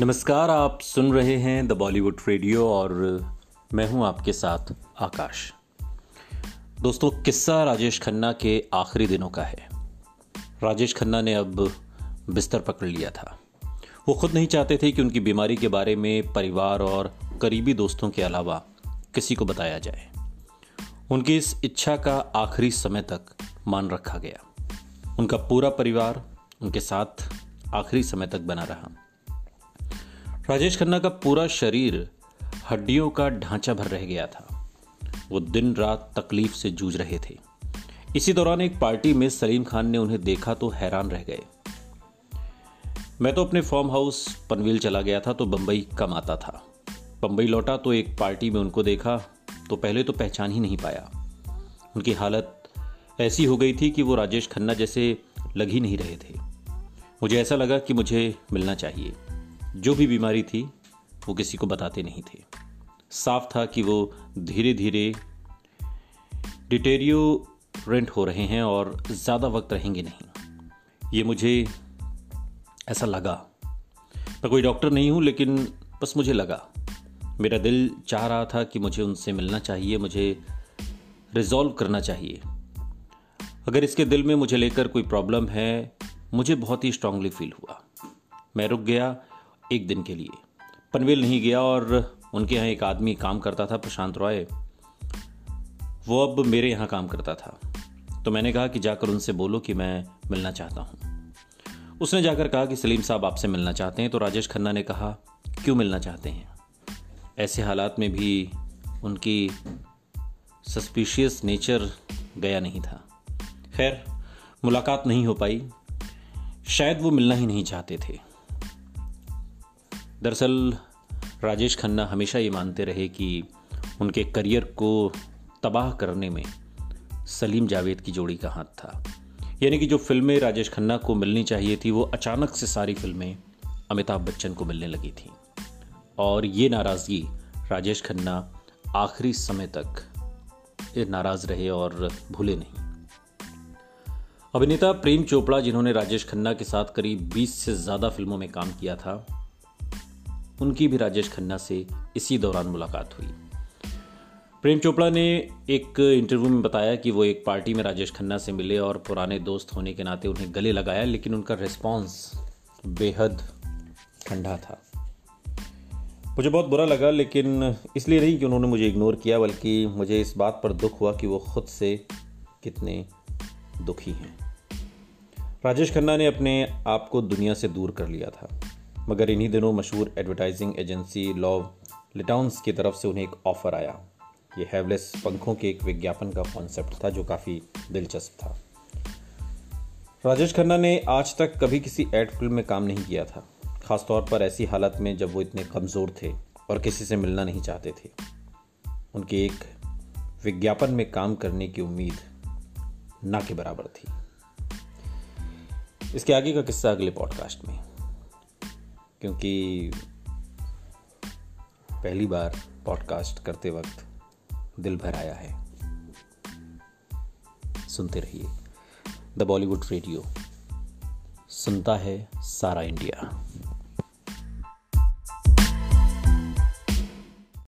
नमस्कार, आप सुन रहे हैं द बॉलीवुड रेडियो और मैं हूं आपके साथ आकाश। दोस्तों, किस्सा राजेश खन्ना के आखिरी दिनों का है। राजेश खन्ना ने अब बिस्तर पकड़ लिया था। वो खुद नहीं चाहते थे कि उनकी बीमारी के बारे में परिवार और करीबी दोस्तों के अलावा किसी को बताया जाए। उनकी इस इच्छा का आखिरी समय तक मान रखा गया। उनका पूरा परिवार उनके साथ आखिरी समय तक बना रहा। राजेश खन्ना का पूरा शरीर हड्डियों का ढांचा भर रह गया था। वो दिन रात तकलीफ से जूझ रहे थे। इसी दौरान एक पार्टी में सलीम खान ने उन्हें देखा तो हैरान रह गए। मैं तो अपने फार्म हाउस पनवेल चला गया था तो बंबई कम आता था। बंबई लौटा तो एक पार्टी में उनको देखा तो पहले तो पहचान ही नहीं पाया। उनकी हालत ऐसी हो गई थी कि वो राजेश खन्ना जैसे लग ही नहीं रहे थे। मुझे ऐसा लगा कि मुझे मिलना चाहिए। जो भी बीमारी थी वो किसी को बताते नहीं थे। साफ था कि वो धीरे धीरे डिटेरियोरेट हो रहे हैं और ज़्यादा वक्त रहेंगे नहीं, ये मुझे ऐसा लगा। मैं कोई डॉक्टर नहीं हूँ, लेकिन बस मुझे लगा। मेरा दिल चाह रहा था कि मुझे उनसे मिलना चाहिए, मुझे रिजॉल्व करना चाहिए। अगर इसके दिल में मुझे लेकर कोई प्रॉब्लम है, मुझे बहुत ही स्ट्रांगली फील हुआ। मैं रुक गया एक दिन के लिए, पनवेल नहीं गया। और उनके यहाँ एक आदमी काम करता था, प्रशांत रॉय, वो अब मेरे यहाँ काम करता था। तो मैंने कहा कि जाकर उनसे बोलो कि मैं मिलना चाहता हूँ। उसने जाकर कहा कि सलीम साहब आपसे मिलना चाहते हैं। तो राजेश खन्ना ने कहा, क्यों मिलना चाहते हैं? ऐसे हालात में भी उनकी सस्पिशियस नेचर गया नहीं था। खैर, मुलाकात नहीं हो पाई। शायद वो मिलना ही नहीं चाहते थे। दरअसल राजेश खन्ना हमेशा ये मानते रहे कि उनके करियर को तबाह करने में सलीम जावेद की जोड़ी का हाथ था। यानी कि जो फिल्में राजेश खन्ना को मिलनी चाहिए थी, वो अचानक से सारी फिल्में अमिताभ बच्चन को मिलने लगी थीं। और ये नाराज़गी राजेश खन्ना आखिरी समय तक नाराज़ रहे और भूले नहीं। अभिनेता प्रेम चोपड़ा, जिन्होंने राजेश खन्ना के साथ करीब 20 से ज़्यादा फिल्मों में काम किया था, उनकी भी राजेश खन्ना से इसी दौरान मुलाकात हुई। प्रेम चोपड़ा ने एक इंटरव्यू में बताया कि वो एक पार्टी में राजेश खन्ना से मिले और पुराने दोस्त होने के नाते उन्हें गले लगाया, लेकिन उनका रिस्पांस बेहद ठंडा था। मुझे बहुत बुरा लगा, लेकिन इसलिए नहीं कि उन्होंने मुझे इग्नोर किया, बल्कि मुझे इस बात पर दुख हुआ कि वो खुद से कितने दुखी हैं। राजेश खन्ना ने अपने आप को दुनिया से दूर कर लिया था, मगर इन्हीं दिनों मशहूर एडवर्टाइजिंग एजेंसी लॉवलेटून्स की तरफ से उन्हें एक ऑफ़र आया। ये हैवलेस पंखों के एक विज्ञापन का कॉन्सेप्ट था जो काफ़ी दिलचस्प था। राजेश खन्ना ने आज तक कभी किसी एड फिल्म में काम नहीं किया था, ख़ासतौर पर ऐसी हालत में जब वो इतने कमज़ोर थे और किसी से मिलना नहीं चाहते थे। उनके एक विज्ञापन में काम करने की उम्मीद ना के बराबर थी। इसके आगे का किस्सा अगले पॉडकास्ट में, क्योंकि पहली बार पॉडकास्ट करते वक्त दिल भर आया है। सुनते रहिए द बॉलीवुड रेडियो, सुनता है सारा इंडिया।